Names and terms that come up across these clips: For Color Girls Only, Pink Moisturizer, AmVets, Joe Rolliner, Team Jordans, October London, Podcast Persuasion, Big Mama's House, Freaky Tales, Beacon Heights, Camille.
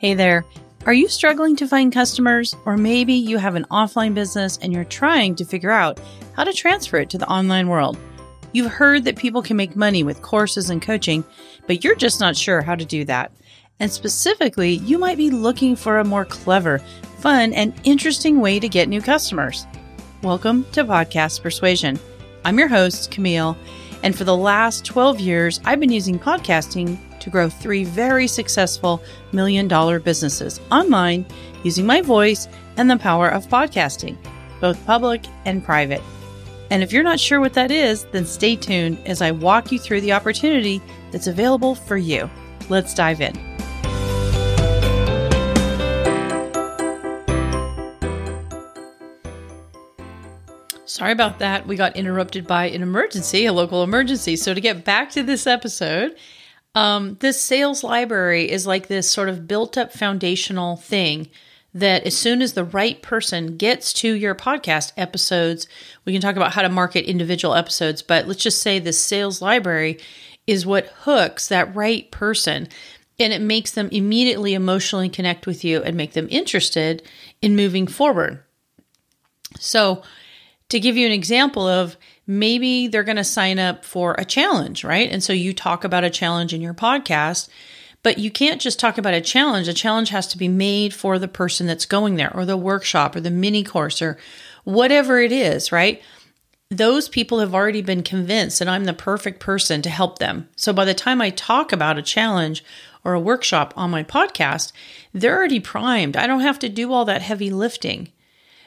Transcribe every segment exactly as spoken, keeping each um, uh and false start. Hey there, are you struggling to find customers? Or maybe you have an offline business and you're trying to figure out how to transfer it to the online world. You've heard that people can make money with courses and coaching, but you're just not sure how to do that. And specifically, you might be looking for a more clever, fun, and interesting way to get new customers. Welcome to Podcast Persuasion. I'm your host, Camille, and for the last twelve years, I've been using podcasting to grow three very successful million-dollar businesses online using my voice and the power of podcasting, both public and private. And if you're not sure what that is, then stay tuned as I walk you through the opportunity that's available for you. Let's dive in. Sorry about that. We got interrupted by an emergency, a local emergency. So to get back to this episode, Um, this sales library is like this sort of built-up foundational thing that as soon as the right person gets to your podcast episodes, we can talk about how to market individual episodes, but let's just say this sales library is what hooks that right person, and it makes them immediately emotionally connect with you and make them interested in moving forward. So to give you an example of maybe they're going to sign up for a challenge, right? And so you talk about a challenge in your podcast, but you can't just talk about a challenge. A challenge has to be made for the person that's going there, or the workshop or the mini course or whatever it is, right? Those people have already been convinced that I'm the perfect person to help them. So by the time I talk about a challenge or a workshop on my podcast, they're already primed. I don't have to do all that heavy lifting.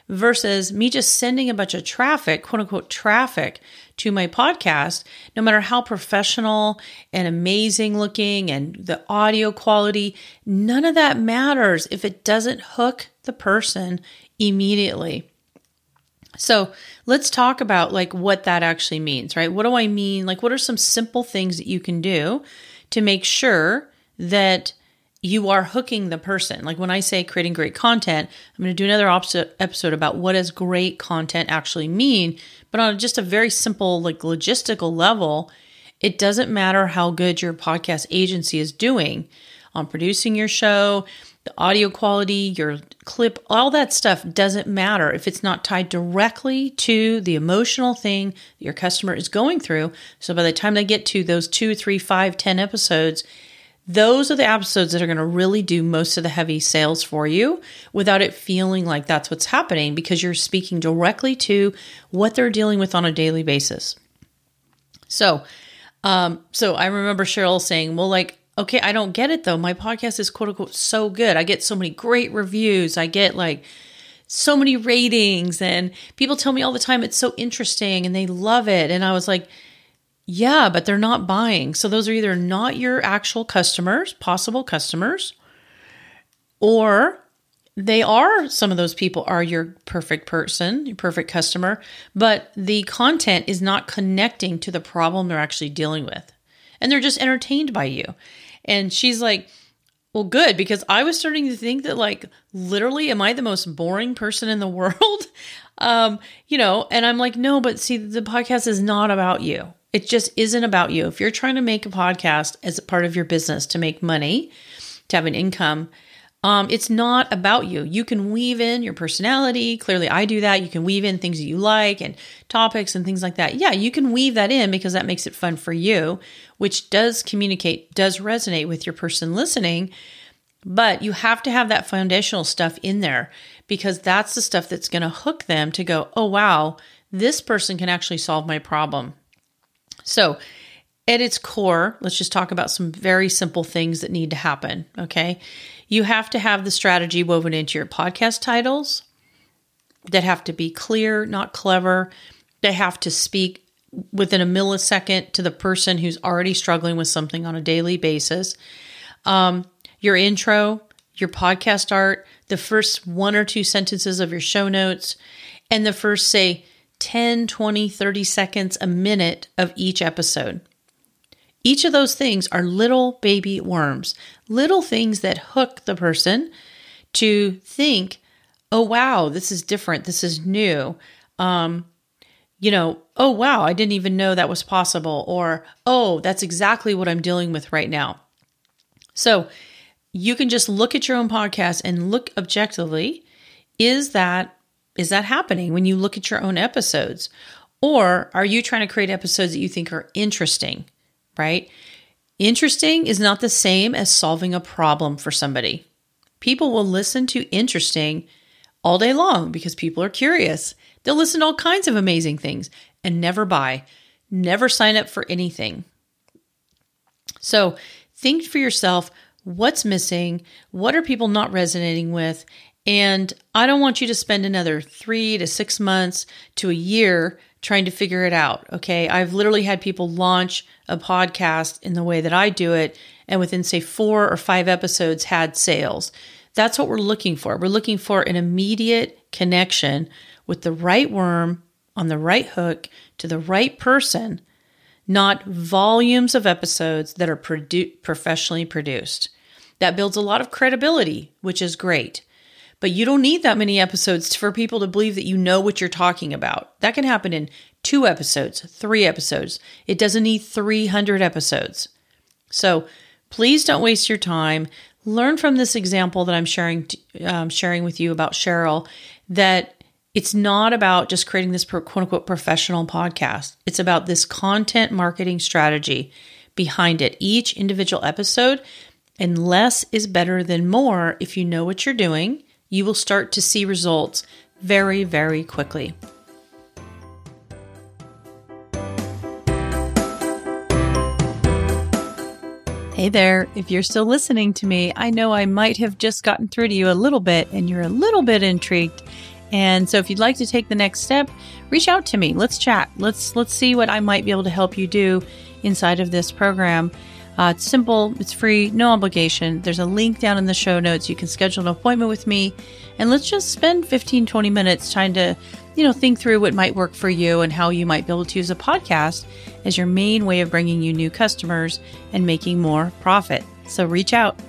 Versus me just sending a bunch of traffic, quote unquote, traffic to my podcast, no matter how professional and amazing looking and the audio quality, none of that matters if it doesn't hook the person immediately. So let's talk about like what that actually means, right? What do I mean? Like, what are some simple things that you can do to make sure that you are hooking the person? Like when I say creating great content, I'm going to do another episode about what does great content actually mean. But on just a very simple, like logistical level, it doesn't matter how good your podcast agency is doing on producing your show, the audio quality, your clip, all that stuff doesn't matter if it's not tied directly to the emotional thing that your customer is going through. So by the time they get to those two, three, five, ten episodes, those are the episodes that are going to really do most of the heavy sales for you without it feeling like that's what's happening, because you're speaking directly to what they're dealing with on a daily basis. So, um, so I remember Cheryl saying, well, like, okay, I don't get it though. My podcast is quote unquote so good. I get so many great reviews. I get like so many ratings and people tell me all the time, it's so interesting and they love it. And I was like, yeah, but they're not buying. So those are either not your actual customers, possible customers, or they are, some of those people are your perfect person, your perfect customer, but the content is not connecting to the problem they're actually dealing with. And they're just entertained by you. And she's like, well, good, because I was starting to think that like, literally, am I the most boring person in the world? um, you know, and I'm like, no, but see, the podcast is not about you. It just isn't about you. If you're trying to make a podcast as a part of your business to make money, to have an income, um, it's not about you. You can weave in your personality. Clearly, I do that. You can weave in things that you like and topics and things like that. Yeah, you can weave that in because that makes it fun for you, which does communicate, does resonate with your person listening. But you have to have that foundational stuff in there because that's the stuff that's going to hook them to go, oh, wow, this person can actually solve my problem. So at its core, let's just talk about some very simple things that need to happen, okay? You have to have the strategy woven into your podcast titles that have to be clear, not clever. They have to speak within a millisecond to the person who's already struggling with something on a daily basis. Um, your intro, your podcast art, the first one or two sentences of your show notes, and the first, say, ten, twenty, thirty seconds, a minute of each episode. Each of those things are little baby worms, little things that hook the person to think, oh, wow, this is different. This is new. Um, you know, oh, wow, I didn't even know that was possible. Or, oh, that's exactly what I'm dealing with right now. So you can just look at your own podcast and look objectively, is that is that happening when you look at your own episodes? Or are you trying to create episodes that you think are interesting, right? Interesting is not the same as solving a problem for somebody. People will listen to interesting all day long because people are curious. They'll listen to all kinds of amazing things and never buy, never sign up for anything. So think for yourself, what's missing? What are people not resonating with? And I don't want you to spend another three to six months to a year trying to figure it out. Okay. I've literally had people launch a podcast in the way that I do it, and within, say, four or five episodes had sales. That's what we're looking for. We're looking for an immediate connection with the right worm on the right hook to the right person, not volumes of episodes that are produ- professionally produced. That builds a lot of credibility, which is great. But you don't need that many episodes for people to believe that you know what you're talking about. That can happen in two episodes, three episodes. It doesn't need three hundred episodes. So please don't waste your time. Learn from this example that I'm sharing um, sharing with you about Cheryl, that it's not about just creating this quote-unquote professional podcast. It's about this content marketing strategy behind it. Each individual episode, and less is better than more. If you know what you're doing, you will start to see results very, very quickly. Hey there, if you're still listening to me, I know I might have just gotten through to you a little bit and you're a little bit intrigued. And so if you'd like to take the next step, reach out to me. Let's chat. Let's let's see what I might be able to help you do inside of this program. Uh, it's simple. It's free. No obligation. There's a link down in the show notes. You can schedule an appointment with me, and let's just spend fifteen, twenty minutes trying to, you know, think through what might work for you and how you might be able to use a podcast as your main way of bringing you new customers and making more profit. So reach out.